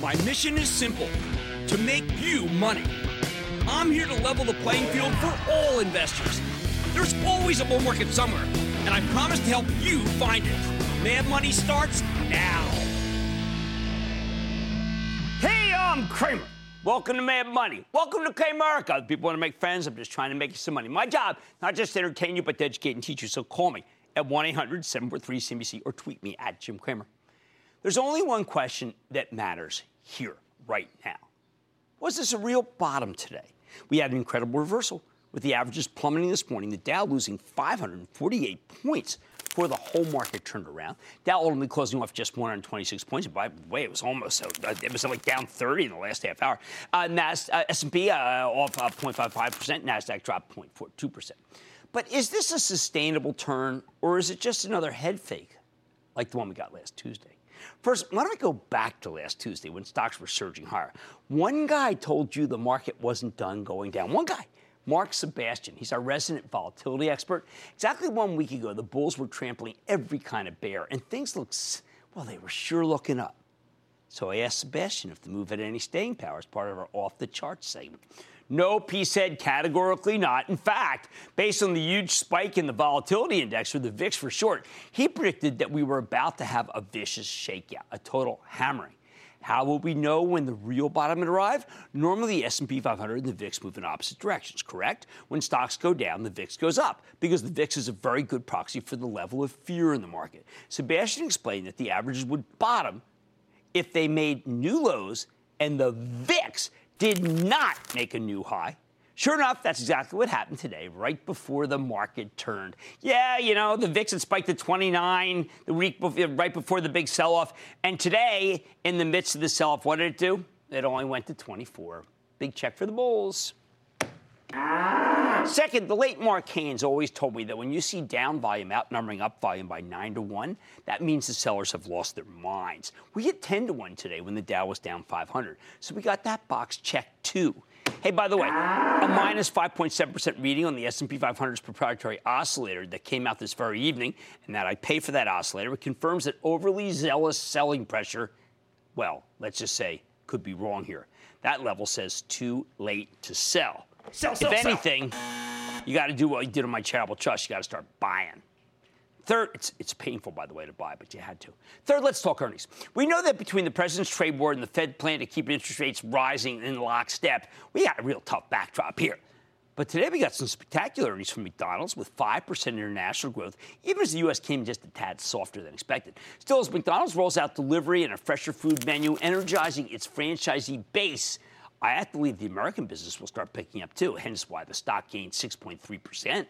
My mission is simple, to make you money. I'm here to level the playing field for all investors. There's always a bull market somewhere, and I promise to help you find it. Mad Money starts now. Hey, I'm Cramer. Welcome to Mad Money. Welcome to Cramerica. If people want to make friends, I'm just trying to make you some money. My job, not just to entertain you, but to educate and teach you. So call me at 1-800-743-CNBC or tweet me at Jim Cramer. There's only one question that matters here, right now. Was this a real bottom today? We had an incredible reversal, with the averages plummeting this morning, the Dow losing 548 points before the whole market turned around. Dow ultimately closing off just 126 points. By the way, it was like down 30 in the last half hour. S&P off 0.55%, NASDAQ dropped 0.42%. But is this a sustainable turn, or is it just another head fake like the one we got last Tuesday? First, why don't I go back to last Tuesday when stocks were surging higher? One guy told you the market wasn't done going down. One guy, Mark Sebastian. He's our resident volatility expert. Exactly 1 week ago, the bulls were trampling every kind of bear, and things looked, well, they were sure looking up. So I asked Sebastian if the move had any staying power as part of our off-the-charts segment. Nope, he said categorically not. In fact, based on the huge spike in the volatility index, or the VIX for short, he predicted that we were about to have a vicious shakeout, a total hammering. How will we know when the real bottom had arrived? Normally, the S&P 500 and the VIX move in opposite directions, correct? When stocks go down, the VIX goes up, because the VIX is a very good proxy for the level of fear in the market. Sebastian explained that the averages would bottom if they made new lows and the VIX did not make a new high. Sure enough, that's exactly what happened today, right before the market turned. Yeah, you know, the VIX had spiked to 29 the week before, right before the big sell-off. And today, in the midst of the sell-off, what did it do? It only went to 24. Big check for the bulls. Second, the late Mark Haynes always told me that when you see down volume outnumbering up volume by 9-1, that means the sellers have lost their minds. We hit 10-1 today when the Dow was down 500, so we got that box checked too. Hey, by the way, a minus 5.7% reading on the S&P 500's proprietary oscillator that came out this very evening, and that I pay for that oscillator, it confirms that overly zealous selling pressure, well, let's just say, could be wrong here. That level says too late to sell. If anything, you got to do what you did on my charitable trust. You got to start buying. Third, it's painful, by the way, to buy, but you had to. Third, let's talk earnings. We know that between the president's trade war and the Fed plan to keep interest rates rising in lockstep, we got a real tough backdrop here. But today we got some spectacular earnings from McDonald's with 5% international growth, even as the U.S. came just a tad softer than expected. Still, as McDonald's rolls out delivery and a fresher food menu, energizing its franchisee base, I have to believe the American business will start picking up, too, hence why the stock gained 6.3%.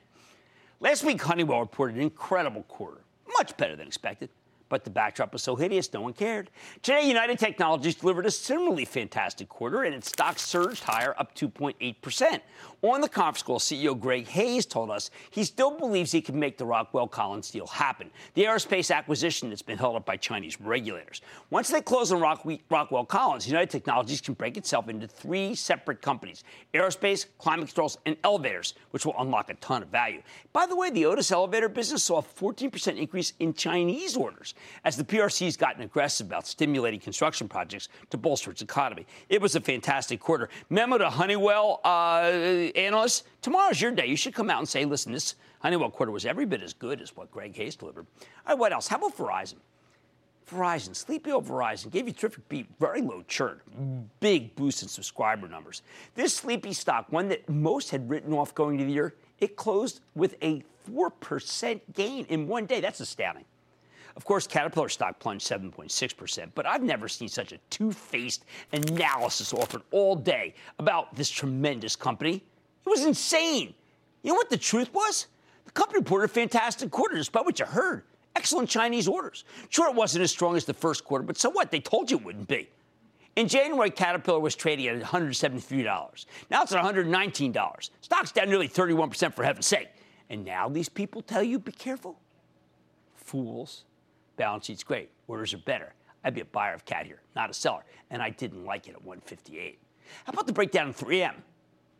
Last week, Honeywell reported an incredible quarter, much better than expected, but the backdrop was so hideous, no one cared. Today, United Technologies delivered a similarly fantastic quarter, and its stock surged higher, up 2.8%. On the conference call, CEO Greg Hayes told us he still believes he can make the Rockwell Collins deal happen, the aerospace acquisition that's been held up by Chinese regulators. Once they close on Rockwell Collins, United Technologies can break itself into three separate companies: aerospace, climate controls, and elevators, which will unlock a ton of value. By the way, the Otis elevator business saw a 14% increase in Chinese orders as the PRC's gotten aggressive about stimulating construction projects to bolster its economy. It was a fantastic quarter. Memo to Honeywell analysts, tomorrow's your day. You should come out and say, listen, this Honeywell quarter was every bit as good as what Greg Hayes delivered. All right, what else? How about Verizon? Verizon, sleepy old Verizon, gave you a terrific beat, very low churn, big boost in subscriber numbers. This sleepy stock, one that most had written off going into the year, it closed with a 4% gain in one day. That's astounding. Of course, Caterpillar stock plunged 7.6%, but I've never seen such a two-faced analysis offered all day about this tremendous company. It was insane. You know what the truth was? The company reported a fantastic quarter, despite what you heard. Excellent Chinese orders. Sure, it wasn't as strong as the first quarter, but so what? They told you it wouldn't be. In January, Caterpillar was trading at $173. Now it's at $119. Stock's down nearly 31% for heaven's sake. And now these people tell you, be careful. Fools. Balance sheet's great. Orders are better. I'd be a buyer of Cat here, not a seller. And I didn't like it at 158. How about the breakdown in 3M?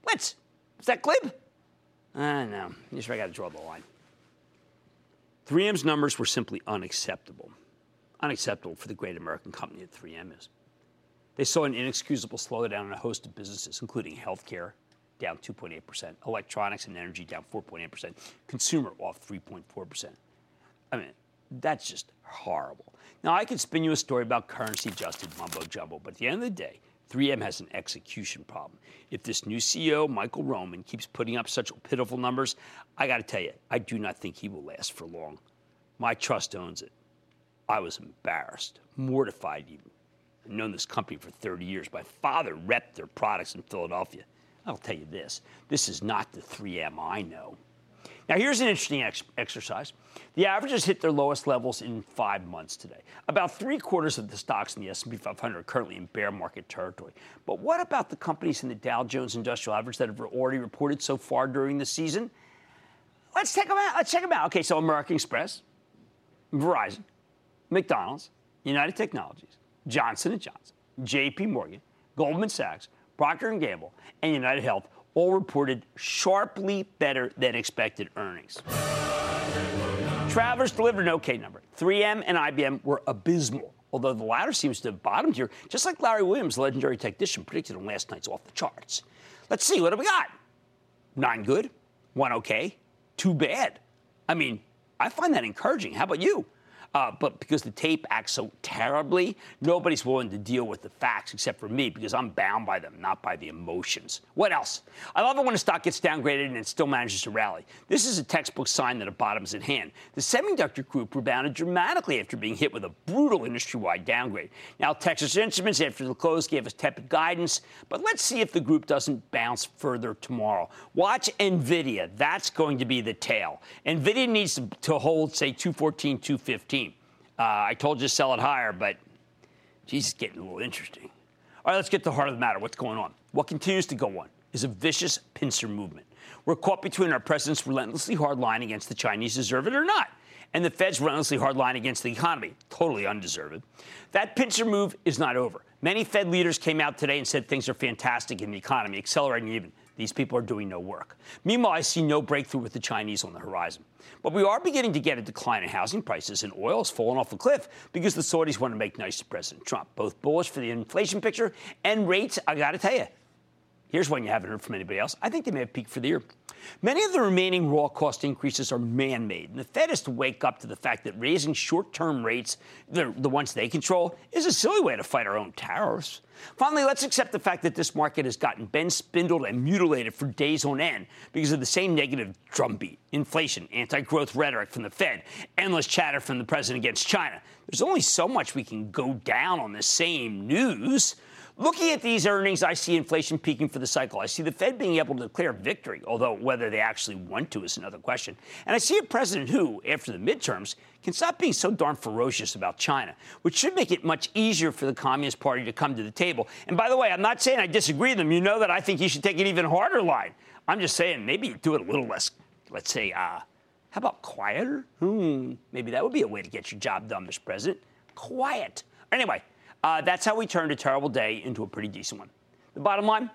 Let's. Is that glib? I don't know. Here's where I got to draw the line. 3M's numbers were simply unacceptable. Unacceptable for the great American company that 3M is. They saw an inexcusable slowdown in a host of businesses, including healthcare, down 2.8%, electronics and energy, down 4.8%, consumer, off 3.4%. I mean, that's just horrible. Now, I could spin you a story about currency-adjusted mumbo-jumbo, but at the end of the day, 3M has an execution problem. If this new CEO, Michael Roman, keeps putting up such pitiful numbers, I got to tell you, I do not think he will last for long. My trust owns it. I was embarrassed, mortified even. I've known this company for 30 years. My father repped their products in Philadelphia. I'll tell you this. This is not the 3M I know. Now, here's an interesting exercise. The averages hit their lowest levels in 5 months today. About three-quarters of the stocks in the S&P 500 are currently in bear market territory. But what about the companies in the Dow Jones Industrial Average that have already reported so far during the season? Let's check them out. Okay, so American Express, Verizon, McDonald's, United Technologies, Johnson & Johnson, J.P. Morgan, Goldman Sachs, Procter & Gamble, and UnitedHealth all reported sharply better than expected earnings. Travelers delivered an okay number. 3M and IBM were abysmal, although the latter seems to have bottomed here, just like Larry Williams, the legendary technician, predicted on last night's Off the Charts. Let's see, what do we got? 9 good, 1 okay, 2 bad. I mean, I find that encouraging. How about you? But because the tape acts so terribly, nobody's willing to deal with the facts except for me because I'm bound by them, not by the emotions. What else? I love it when a stock gets downgraded and it still manages to rally. This is a textbook sign that a bottom is at hand. The semiconductor group rebounded dramatically after being hit with a brutal industry-wide downgrade. Now, Texas Instruments, after the close, gave us tepid guidance, but let's see if the group doesn't bounce further tomorrow. Watch NVIDIA. That's going to be the tail. NVIDIA needs to hold, say, 214, 215. I told you to sell it higher, but, geez, it's getting a little interesting. All right, let's get to the heart of the matter. What's going on? What continues to go on is a vicious pincer movement. We're caught between our president's relentlessly hard line against the Chinese, deserve it or not, and the Fed's relentlessly hard line against the economy, totally undeserved. That pincer move is not over. Many Fed leaders came out today and said things are fantastic in the economy, accelerating even. These people are doing no work. Meanwhile, I see no breakthrough with the Chinese on the horizon. But we are beginning to get a decline in housing prices, and oil has fallen off a cliff because the Saudis want to make nice to President Trump, both bullish for the inflation picture and rates. I got to tell you, here's one you haven't heard from anybody else. I think they may have peaked for the year. Many of the remaining raw cost increases are man-made, and the Fed has to wake up to the fact that raising short-term rates, the ones they control, is a silly way to fight our own tariffs. Finally, let's accept the fact that this market has gotten bent, spindled, and mutilated for days on end because of the same negative drumbeat, inflation, anti-growth rhetoric from the Fed, endless chatter from the president against China. There's only so much we can go down on the same news. Looking at these earnings, I see inflation peaking for the cycle. I see the Fed being able to declare victory, although whether they actually want to is another question. And I see a president who, after the midterms, can stop being so darn ferocious about China, which should make it much easier for the Communist Party to come to the table. And by the way, I'm not saying I disagree with them. You know that I think you should take an even harder line. I'm just saying maybe do it a little less, let's say, how about quieter? Maybe that would be a way to get your job done, Mr. President. Quiet. Anyway. That's how we turned a terrible day into a pretty decent one. The bottom line,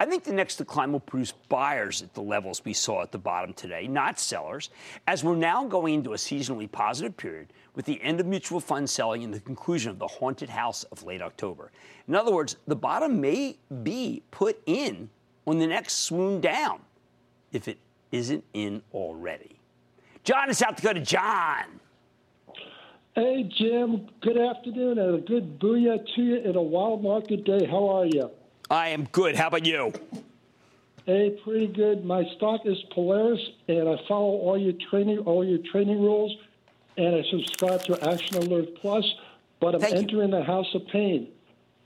I think the next decline will produce buyers at the levels we saw at the bottom today, not sellers, as we're now going into a seasonally positive period with the end of mutual fund selling and the conclusion of the haunted house of late October. In other words, the bottom may be put in on the next swoon down if it isn't in already. John in South Dakota. John. Hey, Jim. Good afternoon and a good booyah to you in a wild market day. How are you? I am good. How about you? Hey, pretty good. My stock is Polaris, and I follow all your training rules, and I subscribe to Action Alert Plus, but I'm entering the house of pain.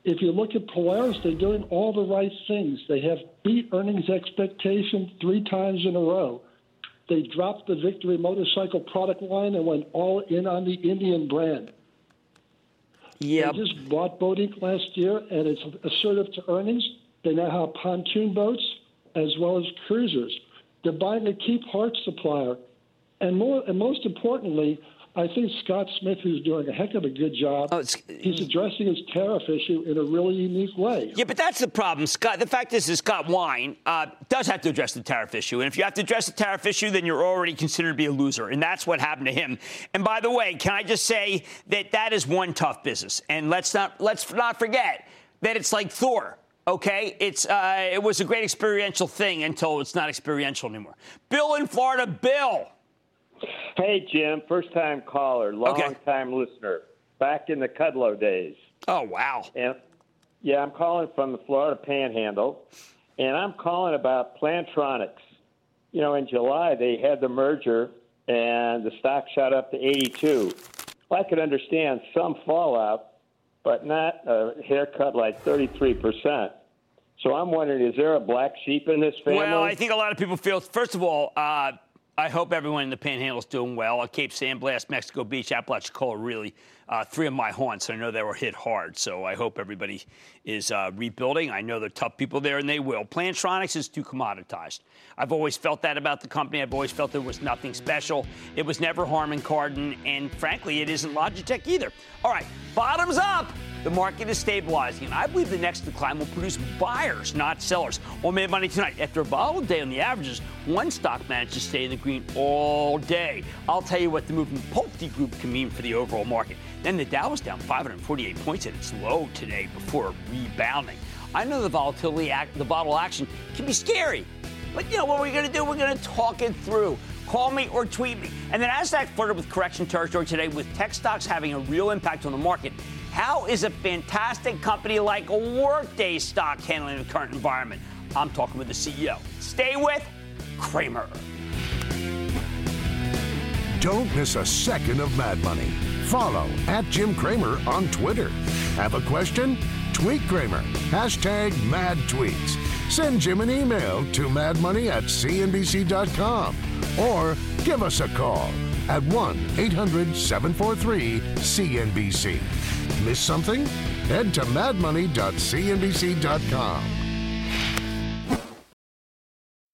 If you look at Polaris, they're doing all the right things. They have beat earnings expectations 3 times in a row. They dropped the Victory motorcycle product line and went all in on the Indian brand. Yep. They just bought Boutique last year, and it's assertive to earnings. They now have pontoon boats as well as cruisers. They're buying a key parts supplier. And most importantly, I think Scott Smith, who's doing a heck of a good job, he's addressing his tariff issue in a really unique way. Yeah, but that's the problem, Scott. The fact is Scott Wine does have to address the tariff issue. And if you have to address the tariff issue, then you're already considered to be a loser. And that's what happened to him. And by the way, can I just say that that is one tough business. And let's not forget that it's like Thor. Okay, it was a great experiential thing until it's not experiential anymore. Bill in Florida. Bill. Hey, Jim. First-time caller, long-time listener. Back in the Kudlow days. Oh, wow. And, yeah, I'm calling from the Florida Panhandle, and I'm calling about Plantronics. You know, in July, they had the merger, and the stock shot up to 82. Well, I could understand some fallout, but not a haircut like 33%. So I'm wondering, is there a black sheep in this family? Well, I think a lot of people feel, first of all, I hope everyone in the Panhandle is doing well. At Cape San Blas, Mexico Beach, Apalachicola, really 3 of my haunts. I know they were hit hard, so I hope everybody is rebuilding. I know they're tough people there, and they will. Plantronics is too commoditized. I've always felt that about the company. I've always felt there was nothing special. It was never Harman Kardon, and frankly, it isn't Logitech either. All right, bottoms up. The market is stabilizing, and I believe the next decline will produce buyers, not sellers. On Mad Money tonight, after a volatile day on the averages, one stock managed to stay in the green all day. I'll tell you what the move from Pulte Group can mean for the overall market. Then the Dow was down 548 points at its low today before rebounding. I know the volatility, the volatile action can be scary, but you know what we're going to do? We're going to talk it through. Call me or tweet me. And the NASDAQ flirted with correction territory today, with tech stocks having a real impact on the market. How is a fantastic company like a Workday stock handling the current environment? I'm talking with the CEO. Stay with Cramer. Don't miss a second of Mad Money. Follow @JimCramer on Twitter. Have a question? Tweet Cramer. #MadTweets. Send Jim an email to madmoney@cnbc.com or give us a call at 1-800-743-CNBC. Miss something? Head to madmoney.cnbc.com.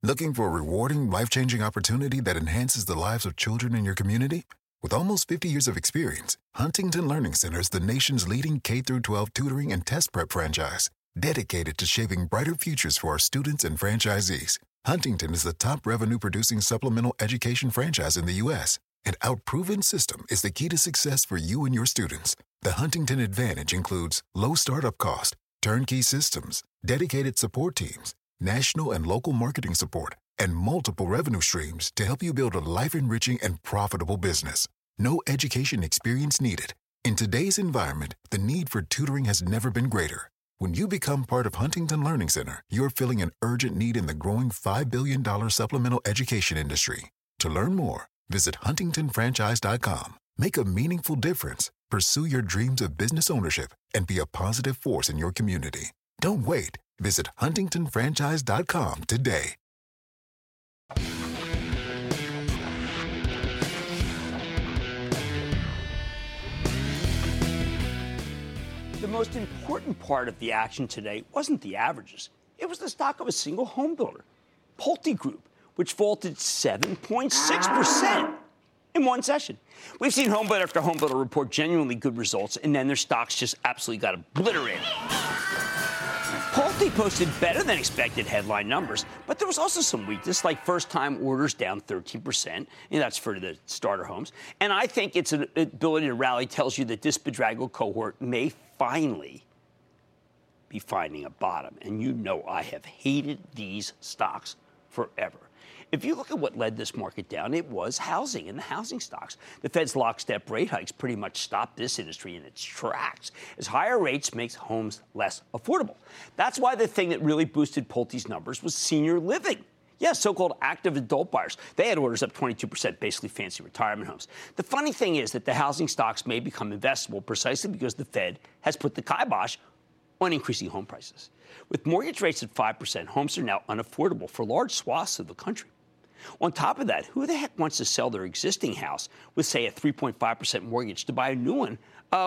Looking for a rewarding, life-changing opportunity that enhances the lives of children in your community? With almost 50 years of experience, Huntington Learning Center is the nation's leading K-12 tutoring and test prep franchise, dedicated to shaping brighter futures for our students and franchisees. Huntington is the top revenue-producing supplemental education franchise in the U.S., and our proven system is the key to success for you and your students. The Huntington Advantage includes low startup cost, turnkey systems, dedicated support teams, national and local marketing support, and multiple revenue streams to help you build a life-enriching and profitable business. No education experience needed. In today's environment, the need for tutoring has never been greater. When you become part of Huntington Learning Center, you're filling an urgent need in the growing $5 billion supplemental education industry. To learn more, visit huntingtonfranchise.com. Make a meaningful difference, pursue your dreams of business ownership, and be a positive force in your community. Don't wait. Visit huntingtonfranchise.com today. The most important part of the action today wasn't the averages. It was the stock of a single home builder, Pulte Group, which faltered 7.6% in one session. We've seen home builder after home builder report genuinely good results, and then their stocks just absolutely got obliterated. Pulte posted better-than-expected headline numbers, but there was also some weakness, like first-time orders down 13%, and that's for the starter homes. And I think its ability to rally tells you that this bedraggled cohort may finally be finding a bottom. And you know I have hated these stocks forever. If you look at what led this market down, it was housing and the housing stocks. The Fed's lockstep rate hikes pretty much stopped this industry in its tracks, as higher rates makes homes less affordable. That's why the thing that really boosted Pulte's numbers was senior living. Yes, so-called active adult buyers. They had orders up 22%, basically fancy retirement homes. The funny thing is that the housing stocks may become investable precisely because the Fed has put the kibosh on increasing home prices. With mortgage rates at 5%, homes are now unaffordable for large swaths of the country. On top of that, who the heck wants to sell their existing house with, say, a 3.5% mortgage to buy a new one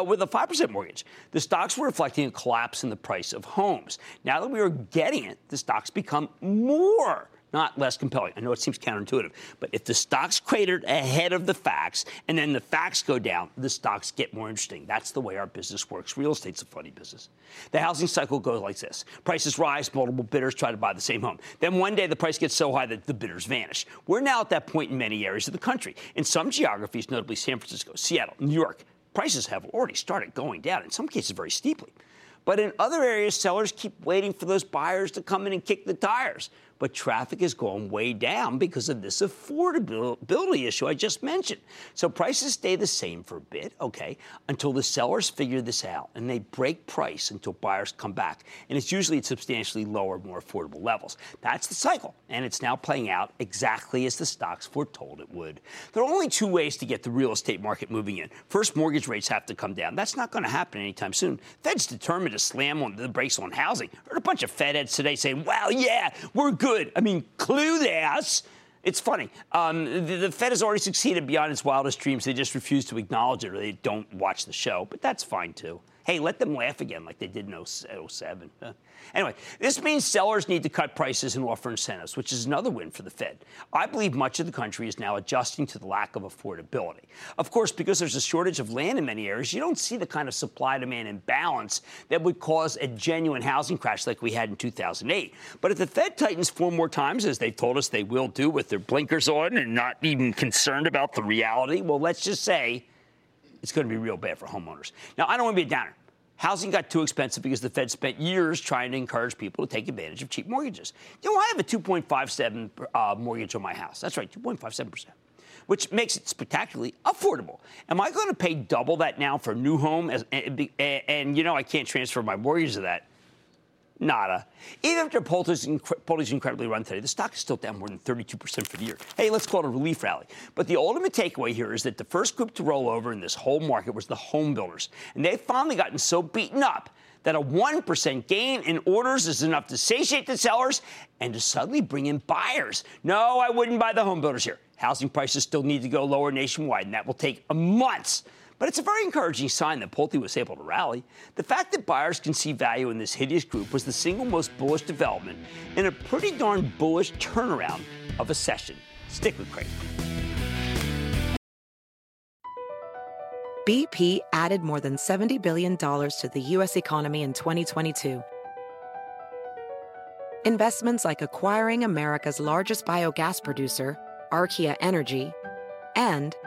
with a 5% mortgage? The stocks were reflecting a collapse in the price of homes. Now that we are getting it, the stocks become more, not less compelling. I know it seems counterintuitive, but if the stocks cratered ahead of the facts and then the facts go down, the stocks get more interesting. That's the way our business works. Real estate's a funny business. The housing cycle goes like this. Prices rise, multiple bidders try to buy the same home. Then one day the price gets so high that the bidders vanish. We're now at that point in many areas of the country. In some geographies, notably San Francisco, Seattle, New York, prices have already started going down, in some cases very steeply. But in other areas, sellers keep waiting for those buyers to come in and kick the tires. But traffic has gone way down because of this affordability issue I just mentioned. So prices stay the same for a bit, okay, until the sellers figure this out, and they break price until buyers come back. And it's usually at substantially lower, more affordable levels. That's the cycle, and it's now playing out exactly as the stocks foretold it would. There are only two ways to get the real estate market moving in. First, mortgage rates have to come down. That's not going to happen anytime soon. Fed's determined to slam on the brakes on housing. I heard a bunch of Fed heads today saying, well, yeah, we're good. I mean, clue this. It's funny. The Fed has already succeeded beyond its wildest dreams. They just refuse to acknowledge it, or they don't watch the show. But that's fine, too. Hey, let them laugh again like they did in 07. Anyway, this means sellers need to cut prices and offer incentives, which is another win for the Fed. I believe much of the country is now adjusting to the lack of affordability. Of course, because there's a shortage of land in many areas, you don't see the kind of supply-demand imbalance that would cause a genuine housing crash like we had in 2008. But if the Fed tightens four more times, as they've told us they will do with their blinkers on and not even concerned about the reality, well, let's just say it's going to be real bad for homeowners. Now, I don't want to be a downer. Housing got too expensive because the Fed spent years trying to encourage people to take advantage of cheap mortgages. You know, I have a 2.57 mortgage on my house. That's right, 2.57%, which makes it spectacularly affordable. Am I going to pay double that now for a new home? And you know, I can't transfer my mortgage to that. Nada. Even after Pulte's incredibly run today, the stock is still down more than 32% for the year. Hey, let's call it a relief rally. But the ultimate takeaway here is that the first group to roll over in this whole market was the home builders. And they've finally gotten so beaten up that a 1% gain in orders is enough to satiate the sellers and to suddenly bring in buyers. No, I wouldn't buy the home builders here. Housing prices still need to go lower nationwide, and that will take months. But it's a very encouraging sign that Pulte was able to rally. The fact that buyers can see value in this hideous group was the single most bullish development in a pretty darn bullish turnaround of a session. Stick with Cramer. BP added more than $70 billion to the U.S. economy in 2022. Investments like acquiring America's largest biogas producer, Archaea Energy, and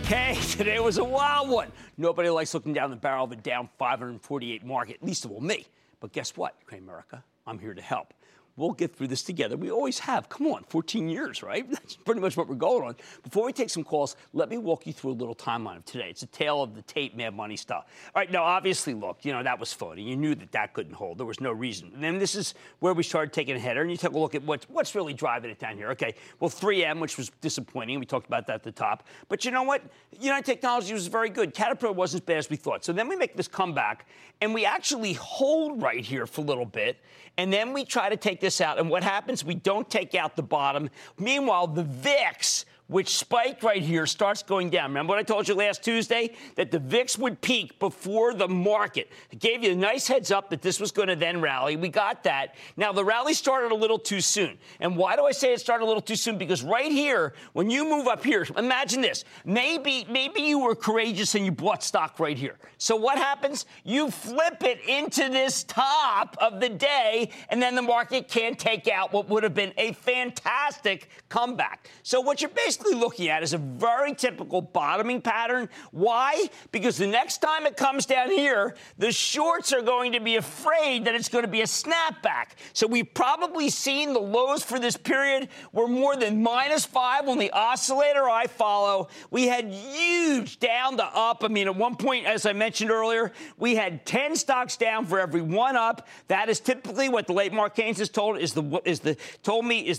Okay, today was a wild one. Nobody likes looking down the barrel of a down 548 market, at least it will me. But guess what, Cramerica? I'm here to help. We'll get through this together. We always have. Come on, 14 years, right? That's pretty much what we're going on. Before we take some calls, let me walk you through a little timeline of today. It's a tale of the tape, Mad Money stuff. All right, now, obviously, look, you know, that was funny. You knew that that couldn't hold. There was no reason. And then this is where we started taking a header, and you take a look at what's really driving it down here. Okay, well, 3M, which was disappointing. We talked about that at the top. But you know what? United Technologies was very good. Caterpillar wasn't as bad as we thought. So then we make this comeback, and we actually hold right here for a little bit, and then we try to take this out, and what happens? We don't take out the bottom. Meanwhile, the VIX, which spiked right here, starts going down. Remember what I told you last Tuesday? That the VIX would peak before the market. It gave you a nice heads up that this was going to then rally. We got that. Now, the rally started a little too soon. And why do I say it started a little too soon? Because right here, when you move up here, imagine this. Maybe you were courageous and you bought stock right here. So what happens? You flip it into this top of the day, and then the market can't take out what would have been a fantastic comeback. So what you're basically looking at is a very typical bottoming pattern. Why? Because the next time it comes down here, the shorts are going to be afraid that it's going to be a snapback. So we've probably seen the lows for this period were more than -5 on the oscillator I follow. We had huge down to up. I mean, at one point, as I mentioned earlier, we had 10 stocks down for every one up. That is typically what the late Mark Keynes has told me is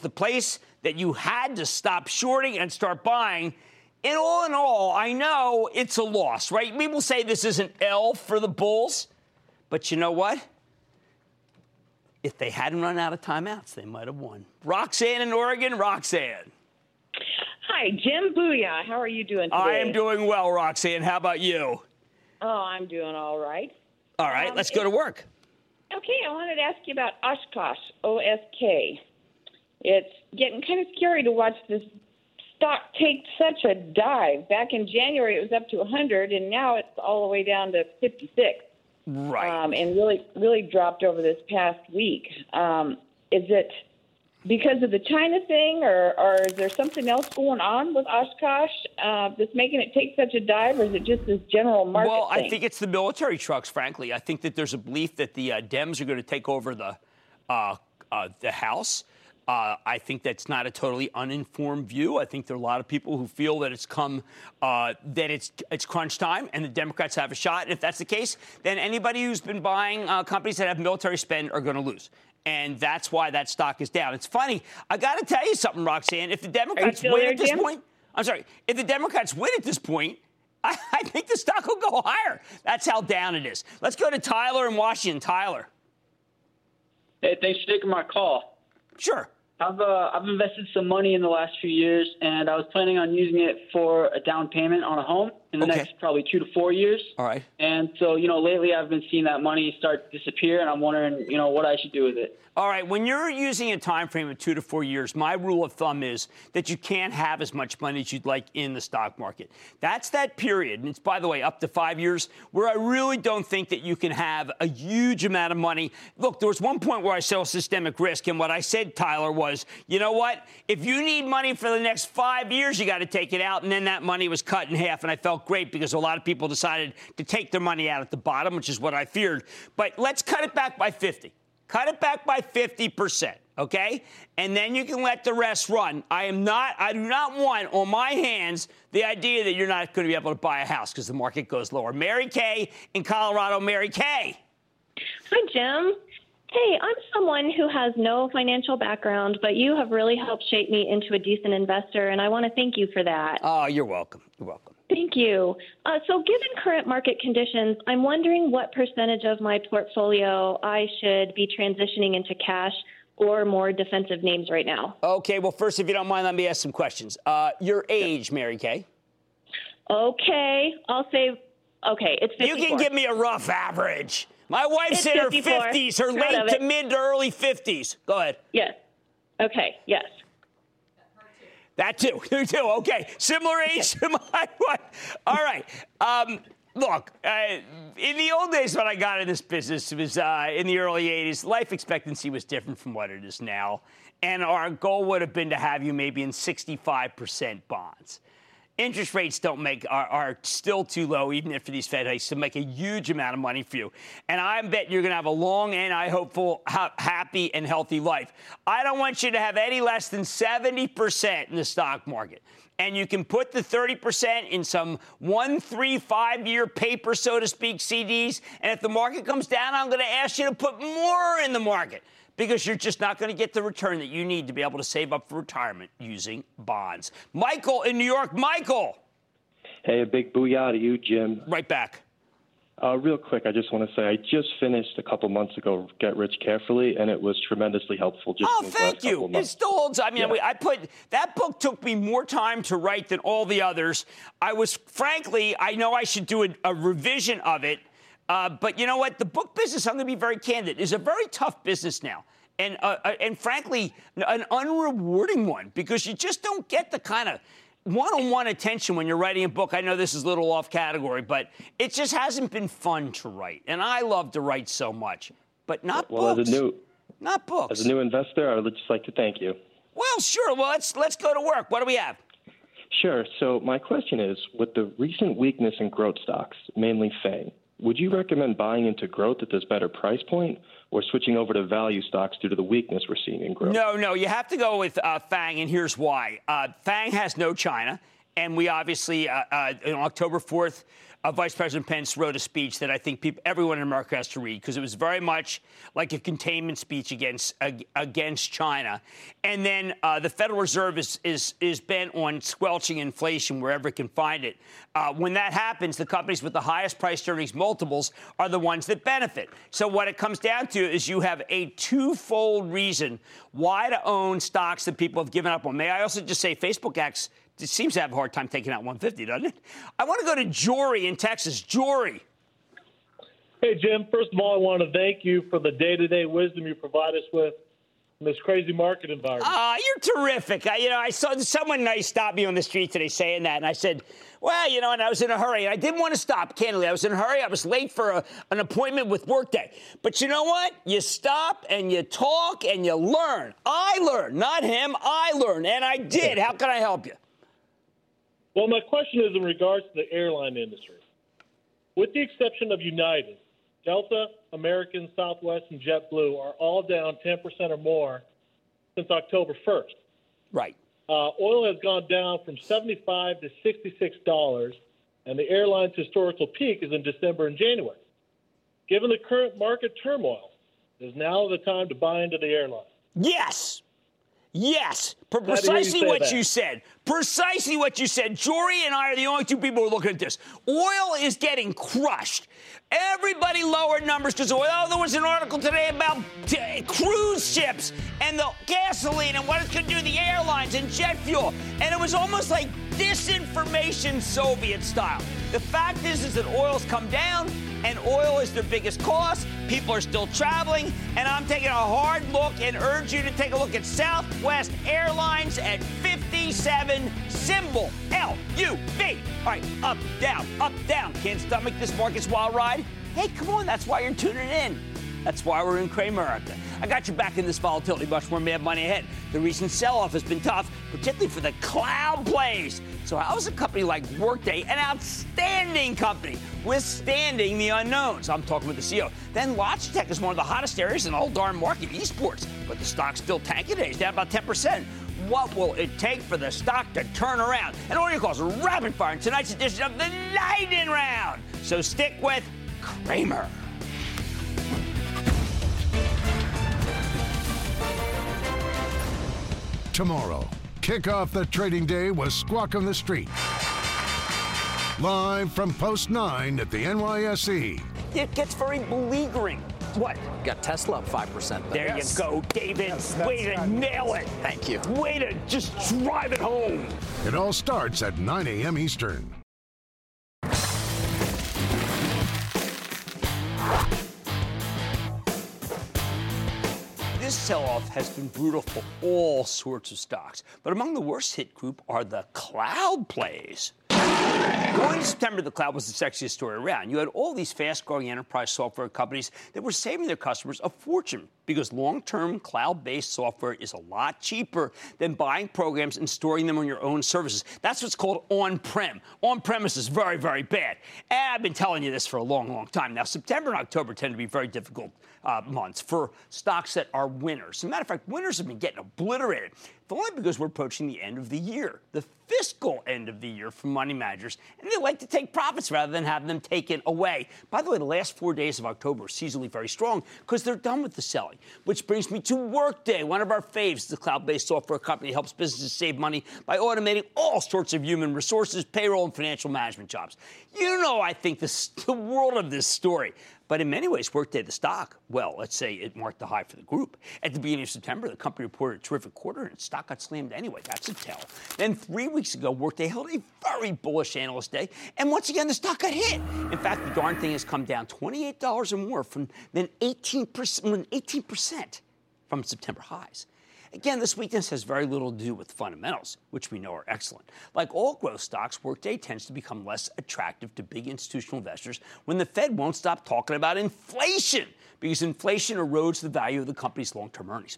the place that you had to stop shorting and start buying. In all, I know it's a loss, right? People say this is an L for the bulls, but you know what? If they hadn't run out of timeouts, they might have won. Roxanne in Oregon. Roxanne. Hi, Jim. Booyah. How are you doing today? I am doing well, Roxanne. How about you? Oh, I'm doing all right. All right, let's go to work. Okay, I wanted to ask you about Oshkosh, O-S-K. It's getting kind of scary to watch this stock take such a dive. Back in January, it was up to 100, and now it's all the way down to 56. Right. And really dropped over this past week. Is it because of the China thing, or is there something else going on with Oshkosh that's making it take such a dive, or is it just this general market thing? Well, I think it's the military trucks, frankly. I think that there's a belief that the Dems are going to take over the House. I think that's not a totally uninformed view. I think there are a lot of people who feel that it's crunch time and the Democrats have a shot. And if that's the case, then anybody who's been buying companies that have military spend are going to lose. And that's why that stock is down. It's funny. I got to tell you something, Roxanne. If the Democrats win at this point, I think the stock will go higher. That's how down it is. Let's go to Tyler in Washington. Tyler. Hey, thanks for taking my call. Sure. I've invested some money in the last few years, and I was planning on using it for a down payment on a home in the next probably 2 to 4 years. All right. And so, lately I've been seeing that money start to disappear, and I'm wondering, what I should do with it. All right. When you're using a time frame of 2 to 4 years, my rule of thumb is that you can't have as much money as you'd like in the stock market. That's that period, and it's, by the way, up to 5 years, where I really don't think that you can have a huge amount of money. Look, there was one point where I sell systemic risk, and what I said, Tyler, was, you know what? If you need money for the next 5 years, you got to take it out. And then that money was cut in half. And I felt great because a lot of people decided to take their money out at the bottom, which is what I feared. But let's cut it back by 50. Cut it back by 50%. OK, and then you can let the rest run. I do not want on my hands the idea that you're not going to be able to buy a house because the market goes lower. Mary Kay in Colorado. Mary Kay. Hi, Jim. Hey, I'm someone who has no financial background, but you have really helped shape me into a decent investor, and I want to thank you for that. Oh, you're welcome. You're welcome. Thank you. So given current market conditions, I'm wondering what percentage of my portfolio I should be transitioning into cash or more defensive names right now. Okay, well, first, if you don't mind, let me ask some questions. Your age, Mary Kay. Okay, I'll say, it's 54. You can give me a rough average. My wife's in her 50s, her late to mid to early 50s. Go ahead. Yes. Okay. Yes. That too. You too. Okay. Similar age to my wife. All right. Look, in the old days when I got in this business, it was in the early 80s, life expectancy was different from what it is now. And our goal would have been to have you maybe in 65% bonds. Interest rates don't make are still too low, even after these Fed hikes, to make a huge amount of money for you. And I bet you're going to have a long and, I hopeful, happy and healthy life. I don't want you to have any less than 70% in the stock market. And you can put the 30% in some 1, 3, 5-year paper, so to speak, CDs. And if the market comes down, I'm going to ask you to put more in the market, because you're just not going to get the return that you need to be able to save up for retirement using bonds. Michael in New York. Michael. Hey, a big booyah to you, Jim. Right back. Real quick, I just want to say I just finished a couple months ago, Get Rich Carefully, and it was tremendously helpful. Just thank you. It still holds. I mean, yeah. I put that book took me more time to write than all the others. I was, frankly, I know I should do a revision of it. But you know what? The book business, I'm going to be very candid, is a very tough business now. And frankly, an unrewarding one, because you just don't get the kind of one-on-one attention when you're writing a book. I know this is a little off category, but it just hasn't been fun to write. And I love to write so much, but not books. Not books. As a new investor, I would just like to thank you. Well, sure. Well, let's go to work. What do we have? Sure. So my question is, with the recent weakness in growth stocks, mainly FAANG, would you recommend buying into growth at this better price point, or switching over to value stocks due to the weakness we're seeing in growth? No. You have to go with FAANG, and here's why. FAANG has no China, and we obviously, on October 4th, Vice President Pence wrote a speech that I think everyone in America has to read, because it was very much like a containment speech against China. And then the Federal Reserve is bent on squelching inflation wherever it can find it. When that happens, the companies with the highest price earnings multiples are the ones that benefit. So what it comes down to is you have a twofold reason why to own stocks that people have given up on. May I also just say Facebook acts. It seems to have a hard time taking out 150, doesn't it? I want to go to Jory in Texas. Jory. Hey, Jim. First of all, I want to thank you for the day-to-day wisdom you provide us with in this crazy market environment. You're terrific. I saw someone nice stop me on the street today saying that, and I said, well, and I was in a hurry. And I didn't want to stop, candidly. I was in a hurry. I was late for an appointment with Workday. But you know what? You stop, and you talk, and you learn. I learned. Not him. I learned. And I did. How can I help you? Well, my question is in regards to the airline industry. With the exception of United, Delta, American, Southwest, and JetBlue are all down 10% or more since October 1st. Right. Oil has gone down from $75 to $66, and the airline's historical peak is in December and January. Given the current market turmoil, is now the time to buy into the airline? Yes. Yes, precisely what you said. Precisely what you said. Jory and I are the only two people who are looking at this. Oil is getting crushed. Everybody lowered numbers because oil. There was an article today about cruise ships and the gasoline and what it's going to do to the airlines and jet fuel. And it was almost like disinformation Soviet style. The fact is that oil's come down, and oil is their biggest cost. People are still traveling, and I'm taking a hard look and urge you to take a look at Southwest Airlines at 57, symbol LUV. All right, up, down. Can't stomach this market's wild ride? Hey, come on, that's why you're tuning in. That's why we're in Cramerica. I got you back in this volatility. Much more Mad Money ahead. The recent sell-off has been tough, particularly for the cloud plays. So how is a company like Workday, an outstanding company, withstanding the unknowns? I'm talking with the CEO. Then Logitech is one of the hottest areas in the whole darn market, esports. But the stock's still tanking today. It's down about 10%. What will it take for the stock to turn around? And all your calls are rapid fire in tonight's edition of the Night In Round. So stick with Cramer. Tomorrow, kick off the trading day with Squawk on the Street. Live from Post 9 at the NYSE. It gets very beleaguering. What? Got Tesla up 5%. There you go, David. Yes, way to nail it. Thank you. Way to just drive it home. It all starts at 9 a.m. Eastern. This sell-off has been brutal for all sorts of stocks, but among the worst hit group are the cloud plays. Going to September, the cloud was the sexiest story around. You had all these fast-growing enterprise software companies that were saving their customers a fortune because long-term cloud-based software is a lot cheaper than buying programs and storing them on your own services. That's what's called on-prem. On-premise is very, very bad. And I've been telling you this for a long, long time. Now, September and October tend to be very difficult months for stocks that are winners. As a matter of fact, winners have been getting obliterated. If only because we're approaching the end of the year, the fiscal end of the year for money managers, and they like to take profits rather than have them taken away. By the way, the last 4 days of October are seasonally very strong because they're done with the selling, which brings me to Workday, one of our faves. The cloud-based software company helps businesses save money by automating all sorts of human resources, payroll, and financial management jobs. You know, I think the world of this story. But in many ways, Workday, the stock, well, let's say it marked the high for the group. At the beginning of September, the company reported a terrific quarter, and its stock got slammed anyway. That's a tell. Then 3 weeks ago, Workday held a very bullish analyst day, and once again, the stock got hit. In fact, the darn thing has come down $28 or more than 18% from September highs. Again, this weakness has very little to do with fundamentals, which we know are excellent. Like all growth stocks, Workday tends to become less attractive to big institutional investors when the Fed won't stop talking about inflation, because inflation erodes the value of the company's long-term earnings.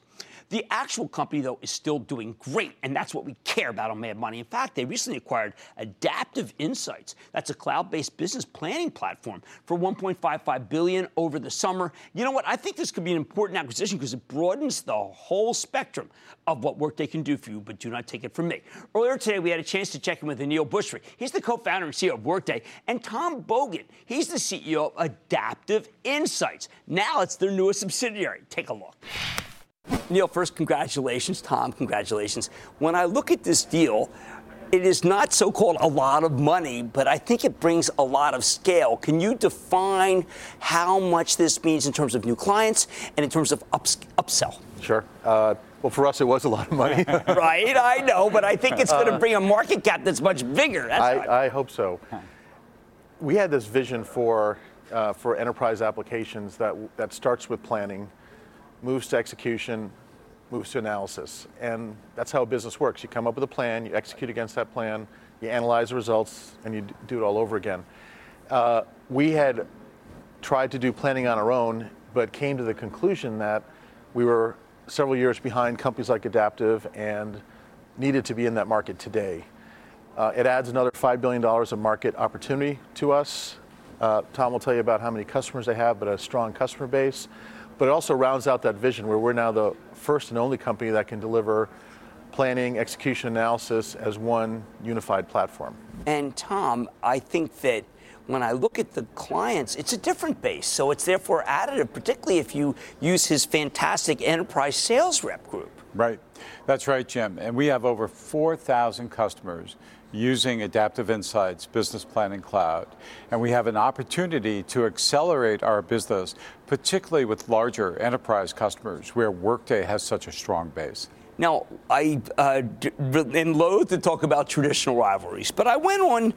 The actual company, though, is still doing great, and that's what we care about on Mad Money. In fact, they recently acquired Adaptive Insights. That's a cloud-based business planning platform for $1.55 billion over the summer. You know what? I think this could be an important acquisition because it broadens the whole spectrum of what Workday can do for you, but do not take it from me. Earlier today, we had a chance to check in with Aneel Bhusri. He's the co-founder and CEO of Workday, and Tom Bogan. He's the CEO of Adaptive Insights. Now it's their newest subsidiary. Take a look. Aneel, first, congratulations. Tom, congratulations. When I look at this deal, it is not so-called a lot of money, but I think it brings a lot of scale. Can you define how much this means in terms of new clients and in terms of upsell? Sure. Well, for us, it was a lot of money. Right, I know, but I think it's going to bring a market cap that's much bigger. That's I hope so. We had this vision for enterprise applications that starts with planning, moves to execution, moves to analysis. And that's how business works. You come up with a plan, you execute against that plan, you analyze the results, and you do it all over again. We had tried to do planning on our own, but came to the conclusion that we were several years behind companies like Adaptive and needed to be in that market today. It adds another $5 billion of market opportunity to us. Tom will tell you about how many customers they have, but a strong customer base. But it also rounds out that vision where we're now the first and only company that can deliver planning, execution, analysis as one unified platform. And Tom, I think that when I look at the clients, it's a different base, so it's therefore additive, particularly if you use his fantastic enterprise sales rep group. Right. That's right, Jim. And we have over 4,000 customers using Adaptive Insights Business Planning Cloud. And we have an opportunity to accelerate our business, particularly with larger enterprise customers where Workday has such a strong base. Now, I am loath to talk about traditional rivalries, but I went on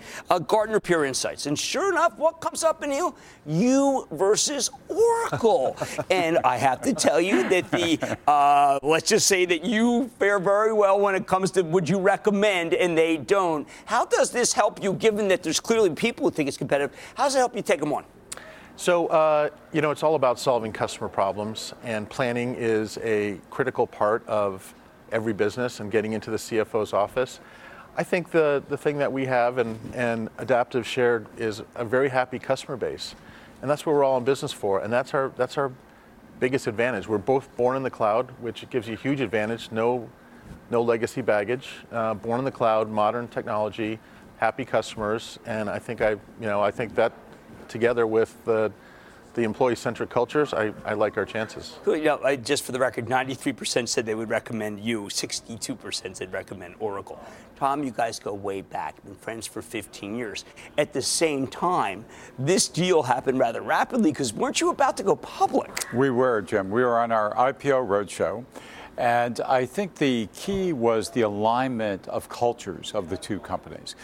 Gardner Peer Insights, and sure enough, what comes up, Aneel? You versus Oracle. And I have to tell you that let's just say that you fare very well when it comes to would you recommend, and they don't. How does this help you, given that there's clearly people who think it's competitive? How does it help you take them on? So, it's all about solving customer problems, and planning is a critical part of every business and getting into the CFO's office. I think the thing that we have and Adaptive shared is a very happy customer base. And that's what we're all in business for. And that's our biggest advantage. We're both born in the cloud, which gives you a huge advantage, no legacy baggage, born in the cloud, modern technology, happy customers. And I think that together with the employee-centric cultures, I like our chances. You know, just for the record, 93% said they would recommend you. 62% said recommend Oracle. Tom, you guys go way back. You've been friends for 15 years. At the same time, this deal happened rather rapidly because weren't you about to go public? We were, Jim. We were on our IPO roadshow. And I think the key was the alignment of cultures of the two companies.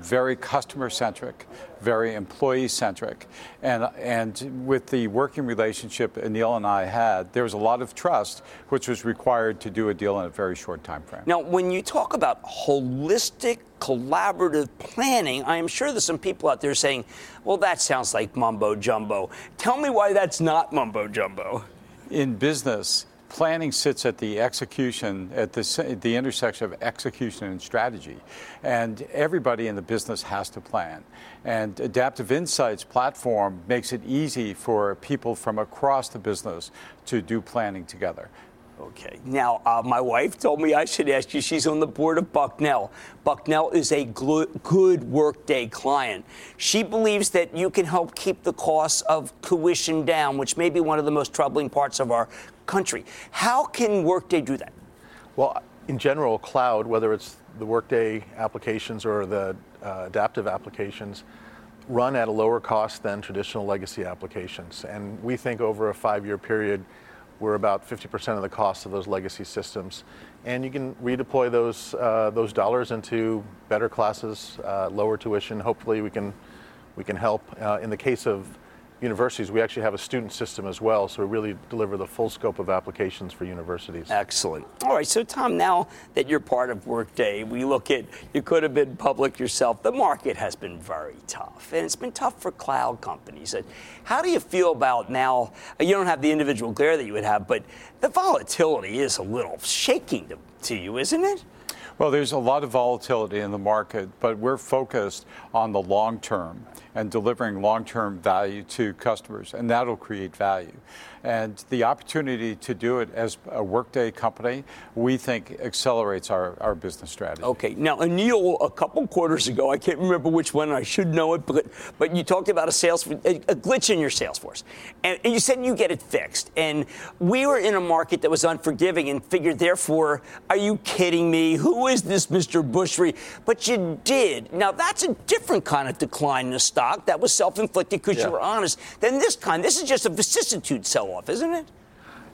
Very customer-centric, very employee-centric. And with the working relationship Aneel and I had, there was a lot of trust, which was required to do a deal in a very short time frame. Now, when you talk about holistic, collaborative planning, I am sure there's some people out there saying, well, that sounds like mumbo-jumbo. Tell me why that's not mumbo-jumbo. In business, planning sits at the execution, at the intersection of execution and strategy. And everybody in the business has to plan. And Adaptive Insights platform makes it easy for people from across the business to do planning together. Okay. Now, my wife told me I should ask you. She's on the board of Bucknell. Bucknell is a good Workday client. She believes that you can help keep the costs of tuition down, which may be one of the most troubling parts of our country. How can Workday do that? Well, in general, cloud, whether it's the Workday applications or the adaptive applications, run at a lower cost than traditional legacy applications. And we think over a 5-year period, we're about 50% of the cost of those legacy systems. And you can redeploy those dollars into better classes, lower tuition. Hopefully we can help. In the case of universities, we actually have a student system as well, so we really deliver the full scope of applications for universities. Excellent. All right, so Tom, now that you're part of Workday, we look at, you could have been public yourself. The market has been very tough, and it's been tough for cloud companies. How do you feel about now, you don't have the individual glare that you would have, but the volatility is a little shaking to you, isn't it? Well, there's a lot of volatility in the market, but we're focused on the long term and delivering long-term value to customers, and that'll create value. And the opportunity to do it as a Workday company, we think accelerates our business strategy. Okay. Now, Aneel, a couple quarters ago, I can't remember which one, I should know it, but you talked about a glitch in your Salesforce, and you said you get it fixed. And we were in a market that was unforgiving and figured, therefore, are you kidding me? Who is this Mr. Bhusri? But you did. Now, that's a different kind of decline in the stock that was self-inflicted because you were honest. Then this kind, this is just a vicissitude sell-off, isn't it?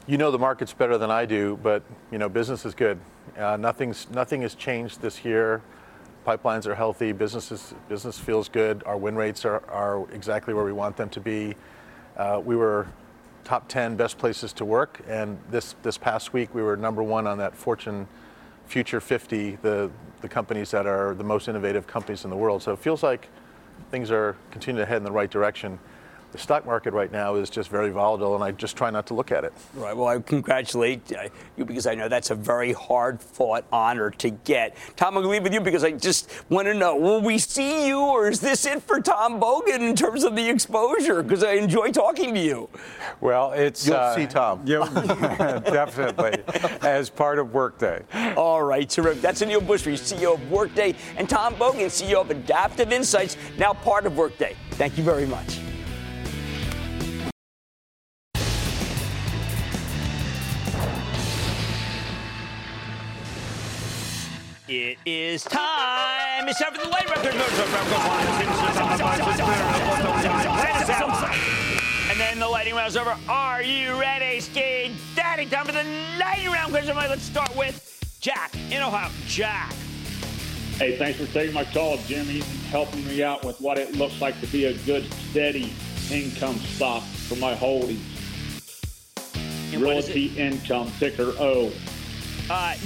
You know the market's better than I do, but you know business is good. Nothing has changed this year. Pipelines are healthy. Business feels good. Our win rates are exactly where we want them to be. We were top 10 best places to work, and this past week we were number 1 on that Fortune Future 50, the companies that are the most innovative companies in the world. So it feels like things are continuing to head in the right direction. The stock market right now is just very volatile, and I just try not to look at it. Right. Well, I congratulate you because I know that's a very hard-fought honor to get. Tom, I'm going to leave with you because I just want to know, will we see you, or is this it for Tom Bogan in terms of the exposure? Because I enjoy talking to you. Well, you'll see Tom. Yeah, definitely, as part of Workday. All right, terrific. That's Aneel Bhusri, CEO of Workday, and Tom Bogan, CEO of Adaptive Insights, now part of Workday. Thank you very much. It is time. It's time for the light record. And then the lightning round's over. Are you ready, Ski Daddy? Time for the lightning round question. Let's start with Jack in Ohio. Jack. Hey, thanks for taking my call, Jimmy. Helping me out with what it looks like to be a good, steady income stock for my holdings. Realty Income, ticker O.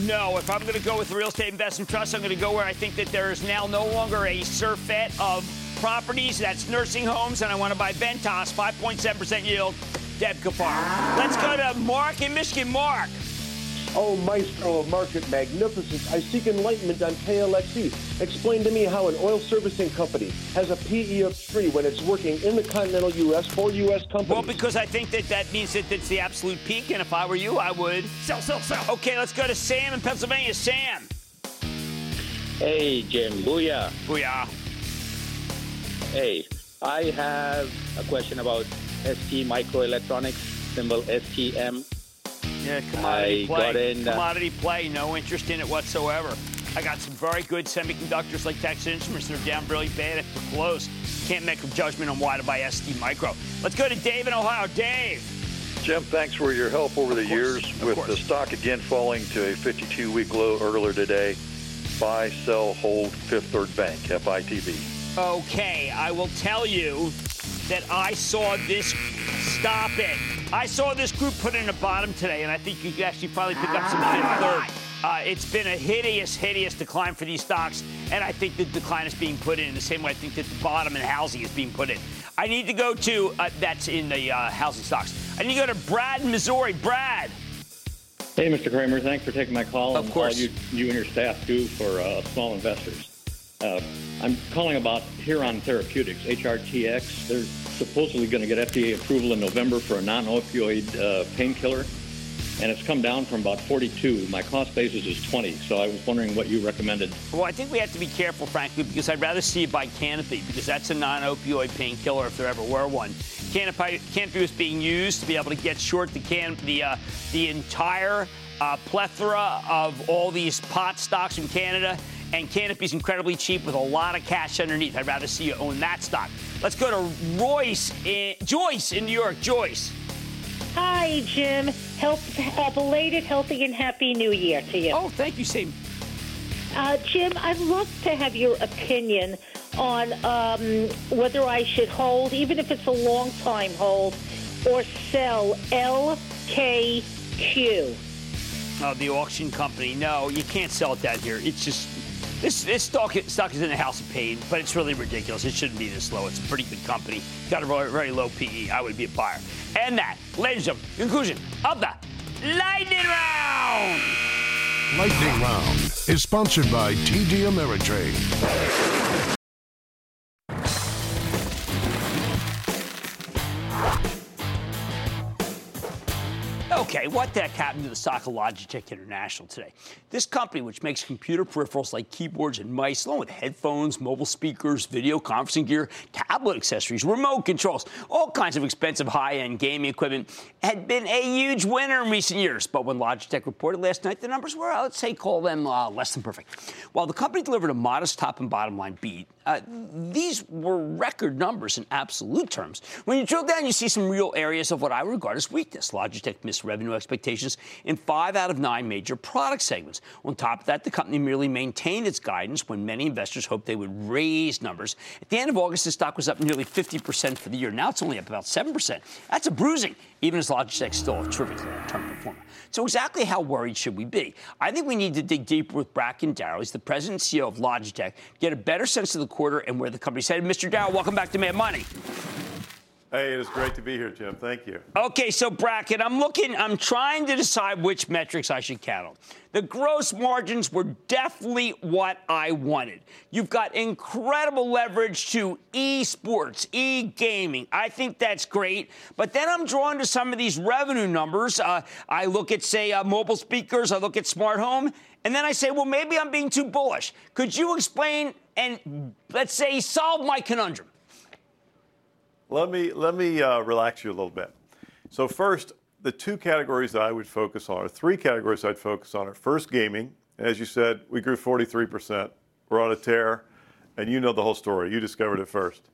No, if I'm going to go with real estate investment trust, I'm going to go where I think that there is now no longer a surfeit of properties. That's nursing homes, and I want to buy Ventas, 5.7% yield, Deb Kapar. Let's go to Mark in Michigan. Mark. Oh, maestro of market magnificence, I seek enlightenment on KLXE. Explain to me how an oil servicing company has a PE of 3 when it's working in the continental U.S. for U.S. companies. Well, because I think that means that it's the absolute peak, and if I were you, I would sell. Okay, let's go to Sam in Pennsylvania. Sam. Hey, Jim. Booyah. Booyah. Hey, I have a question about ST Microelectronics, symbol STM. Yeah, commodity play. Got in, commodity play, no interest in it whatsoever. I got some very good semiconductors like Texas Instruments. They're down really bad at the close. Can't make a judgment on why to buy ST Micro. Let's go to Dave in Ohio. Dave. Jim, thanks for your help over the years. With the stock again falling to a 52-week low earlier today, buy, sell, hold, Fifth Third Bank, FITB. Okay, I will tell you that I saw this. Stop it. I saw this group put in a bottom today, and I think you could actually probably pick up some Fifth Third. It's been a hideous, hideous decline for these stocks, and I think the decline is being put in the same way I think that the bottom in housing is being put in. I need to go to, that's in the housing stocks. I need to go to Brad in Missouri. Brad. Hey, Mr. Cramer. Thanks for taking my call. Of course. And all you and your staff do for small investors. I'm calling about Huron Therapeutics, HRTX. They're supposedly going to get FDA approval in November for a non-opioid painkiller. And it's come down from about 42. My cost basis is 20, so I was wondering what you recommended. Well, I think we have to be careful, frankly, because I'd rather see it by Canopy, because that's a non-opioid painkiller if there ever were one. Canopy was being used to be able to get short the entire plethora of all these pot stocks in Canada, and Canopy's incredibly cheap with a lot of cash underneath. I'd rather see you own that stock. Let's go to Joyce in New York. Joyce. Hi, Jim. Belated, healthy, and happy New Year to you. Oh, thank you, Sam. Jim, I'd love to have your opinion on whether I should hold, even if it's a long-time hold, or sell LKQ. The auction company. No, you can't sell it down here. It's just this stock is in the house of pain, but it's really ridiculous. It shouldn't be this low. It's a pretty good company. Got a very, very low PE. I would be a buyer. And that, ladies and gentlemen, conclusion of the Lightning Round. Lightning Round is sponsored by TD Ameritrade. Okay, what the heck happened to the stock of Logitech International today? This company, which makes computer peripherals like keyboards and mice, along with headphones, mobile speakers, video conferencing gear, tablet accessories, remote controls, all kinds of expensive high-end gaming equipment, had been a huge winner in recent years. But when Logitech reported last night, the numbers were, let's say, call them less than perfect. While the company delivered a modest top and bottom line beat, these were record numbers in absolute terms. When you drill down, you see some real areas of what I regard as weakness. Logitech missed revenue expectations in 5 out of 9 major product segments. On top of that, the company merely maintained its guidance when many investors hoped they would raise numbers. At the end of August, the stock was up nearly 50% for the year. Now it's only up about 7%. That's a bruising, even as Logitech's still a terrific long-term performer. So exactly how worried should we be? I think we need to dig deeper with Bracken Darrow. He's the president and CEO of Logitech, get a better sense of the quarter and where the company's headed. Mr. Darrow, welcome back to Mad Money. Hey, it is great to be here, Jim. Thank you. Okay, so Bracken, I'm trying to decide which metrics I should count on. The gross margins were definitely what I wanted. You've got incredible leverage to e-sports, e-gaming. I think that's great. But then I'm drawn to some of these revenue numbers. I look at, say, mobile speakers. I look at smart home. And then I say, well, maybe I'm being too bullish. Could you explain and, let's say, solve my conundrum? Let me relax you a little bit. So first, the two categories that I would focus on, or three categories I'd focus on, are first gaming. As you said, we grew 43%. We're on a tear, and you know the whole story. You discovered it first.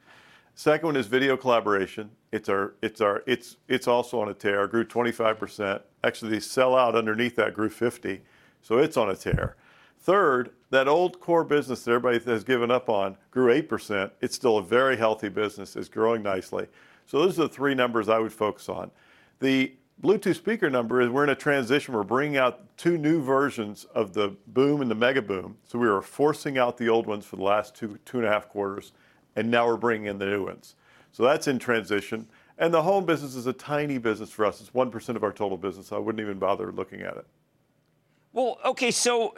Second one is video collaboration. It's also on a tear. Grew 25%. Actually, the sellout underneath that grew 50%. So it's on a tear. Third, that old core business that everybody has given up on grew 8%. It's still a very healthy business. It's growing nicely. So those are the three numbers I would focus on. The Bluetooth speaker number is we're in a transition. We're bringing out two new versions of the Boom and the Mega Boom. So we were forcing out the old ones for the last two and a half quarters, and now we're bringing in the new ones. So that's in transition. And the home business is a tiny business for us. It's 1% of our total business. I wouldn't even bother looking at it. Well, okay, so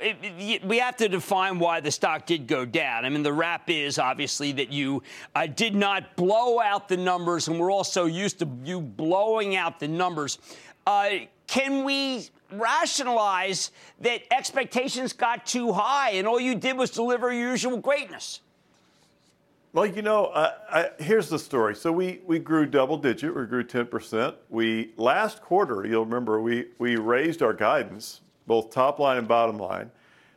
we have to define why the stock did go down. I mean, the wrap is, obviously, that you did not blow out the numbers, and we're all so used to you blowing out the numbers. Can we rationalize that expectations got too high and all you did was deliver your usual greatness? Well, you know, here's the story. So we grew double digit. We grew 10%. Last quarter, you'll remember, we raised our guidance, both top line and bottom line.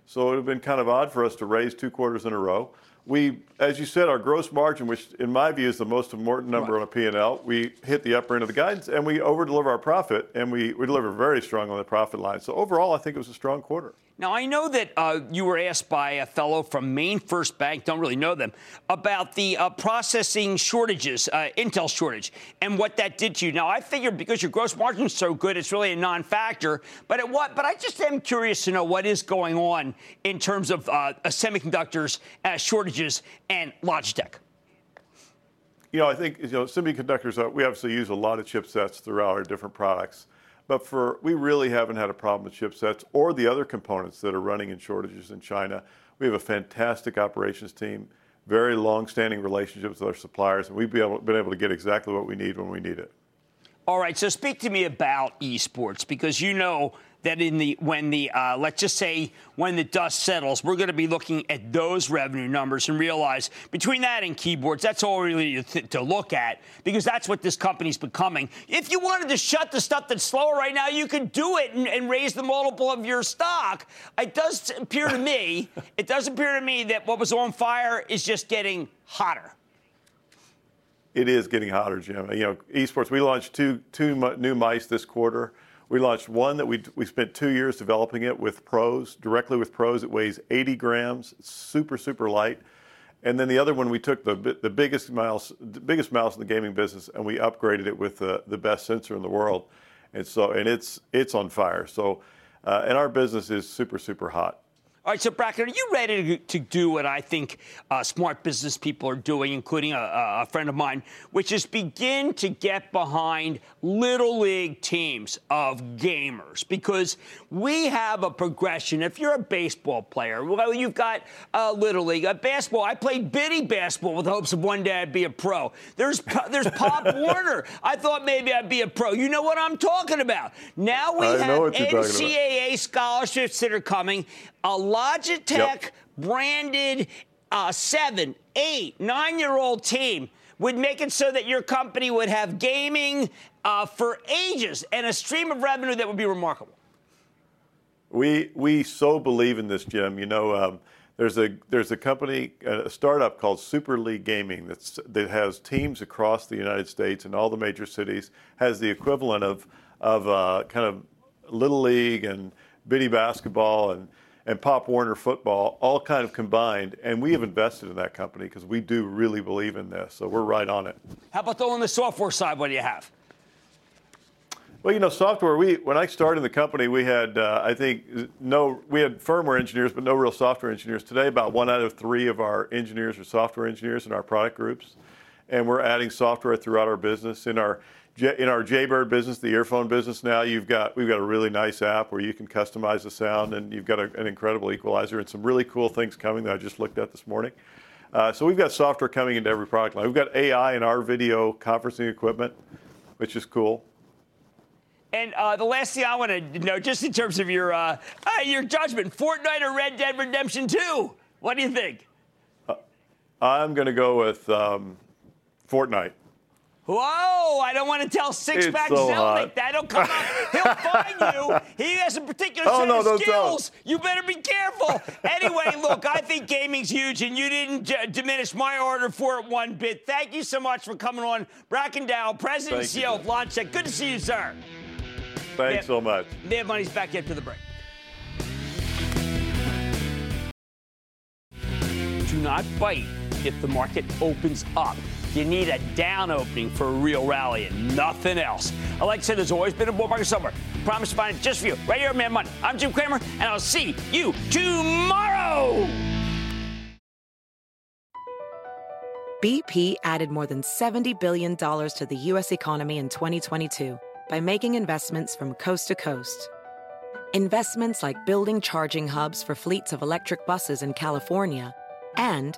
So it would have been kind of odd for us to raise two quarters in a row. We, as you said, our gross margin, which in my view is the most important number on a P&L, we hit the upper end of the guidance, and we over-deliver our profit, and we deliver very strong on the profit line. So overall, I think it was a strong quarter. Now, I know that you were asked by a fellow from Maine First Bank, don't really know them, about the processing shortages, Intel shortage, and what that did to you. Now, I figured because your gross margin's so good, it's really a non-factor. But I just am curious to know what is going on in terms of semiconductors shortages and Logitech. You know, I think semiconductors. We obviously use a lot of chipsets throughout our different products. But we really haven't had a problem with chipsets or the other components that are running in shortages in China. We have a fantastic operations team, very long-standing relationships with our suppliers, and we've been able to get exactly what we need when we need it. All right, so speak to me about esports, because you know that when the dust settles, we're going to be looking at those revenue numbers and realize between that and keyboards, that's all we really need to look at, because that's what this company's becoming. If you wanted to shut the stuff that's slower right now, you could do it and raise the multiple of your stock. It does appear to me that what was on fire is just getting hotter. It is getting hotter, Jim. You know, esports, we launched two new mice this quarter. We launched one that we spent 2 years developing it with pros, directly with pros. It weighs 80 grams, it's super, super light. And then the other one, we took the biggest mouse in the gaming business, and we upgraded it with the best sensor in the world. And so, and it's on fire. So, and our business is super, super hot. All right, so Bracken, are you ready to do what I think smart business people are doing, including a friend of mine, which is begin to get behind little league teams of gamers? Because we have a progression. If you're a baseball player, well, you've got little league. Basketball, I played bitty basketball with hopes of one day I'd be a pro. There's Pop Warner. I thought maybe I'd be a pro. You know what I'm talking about. Now we have NCAA scholarships that are coming. A Logitech branded 7, 8, 9-year-old team would make it so that your company would have gaming for ages and a stream of revenue that would be remarkable. We so believe in this, Jim. You know, there's a company, a startup called Super League Gaming that has teams across the United States and all the major cities, has the equivalent of kind of Little League and bitty basketball and Pop Warner football, all kind of combined. And we have invested in that company because we do really believe in this. So we're right on it. How about though on the software side, what do you have? Well, you know, software, when I started the company, we had, we had firmware engineers, but no real software engineers. Today, about 1 out of 3 of our engineers are software engineers in our product groups. And we're adding software throughout our business. In our Jaybird business, the earphone business, now we've got a really nice app where you can customize the sound, and you've got an incredible equalizer and some really cool things coming that I just looked at this morning. So we've got software coming into every product line. We've got AI in our video conferencing equipment, which is cool. And the last thing I want to know, just in terms of your judgment, Fortnite or Red Dead Redemption 2? What do you think? I'm going to go with Fortnite. Whoa, I don't want to tell Six-Pack so Zelda that. He'll come up. He'll find you. He has a particular set of skills. Don't. You better be careful. Anyway, look, I think gaming's huge, and you didn't diminish my order for it one bit. Thank you so much for coming on. Bracken Dowell, President and CEO of Logitech. Good to see you, sir. Thanks so much. Mad Money's back after the break. Do not bite if the market opens up. You need a down opening for a real rally and nothing else. Like I said, there's always been a bull market somewhere. Promise to find it just for you right here at Mad Money. I'm Jim Cramer, and I'll see you tomorrow. BP added more than $70 billion to the U.S. economy in 2022 by making investments from coast to coast. Investments like building charging hubs for fleets of electric buses in California and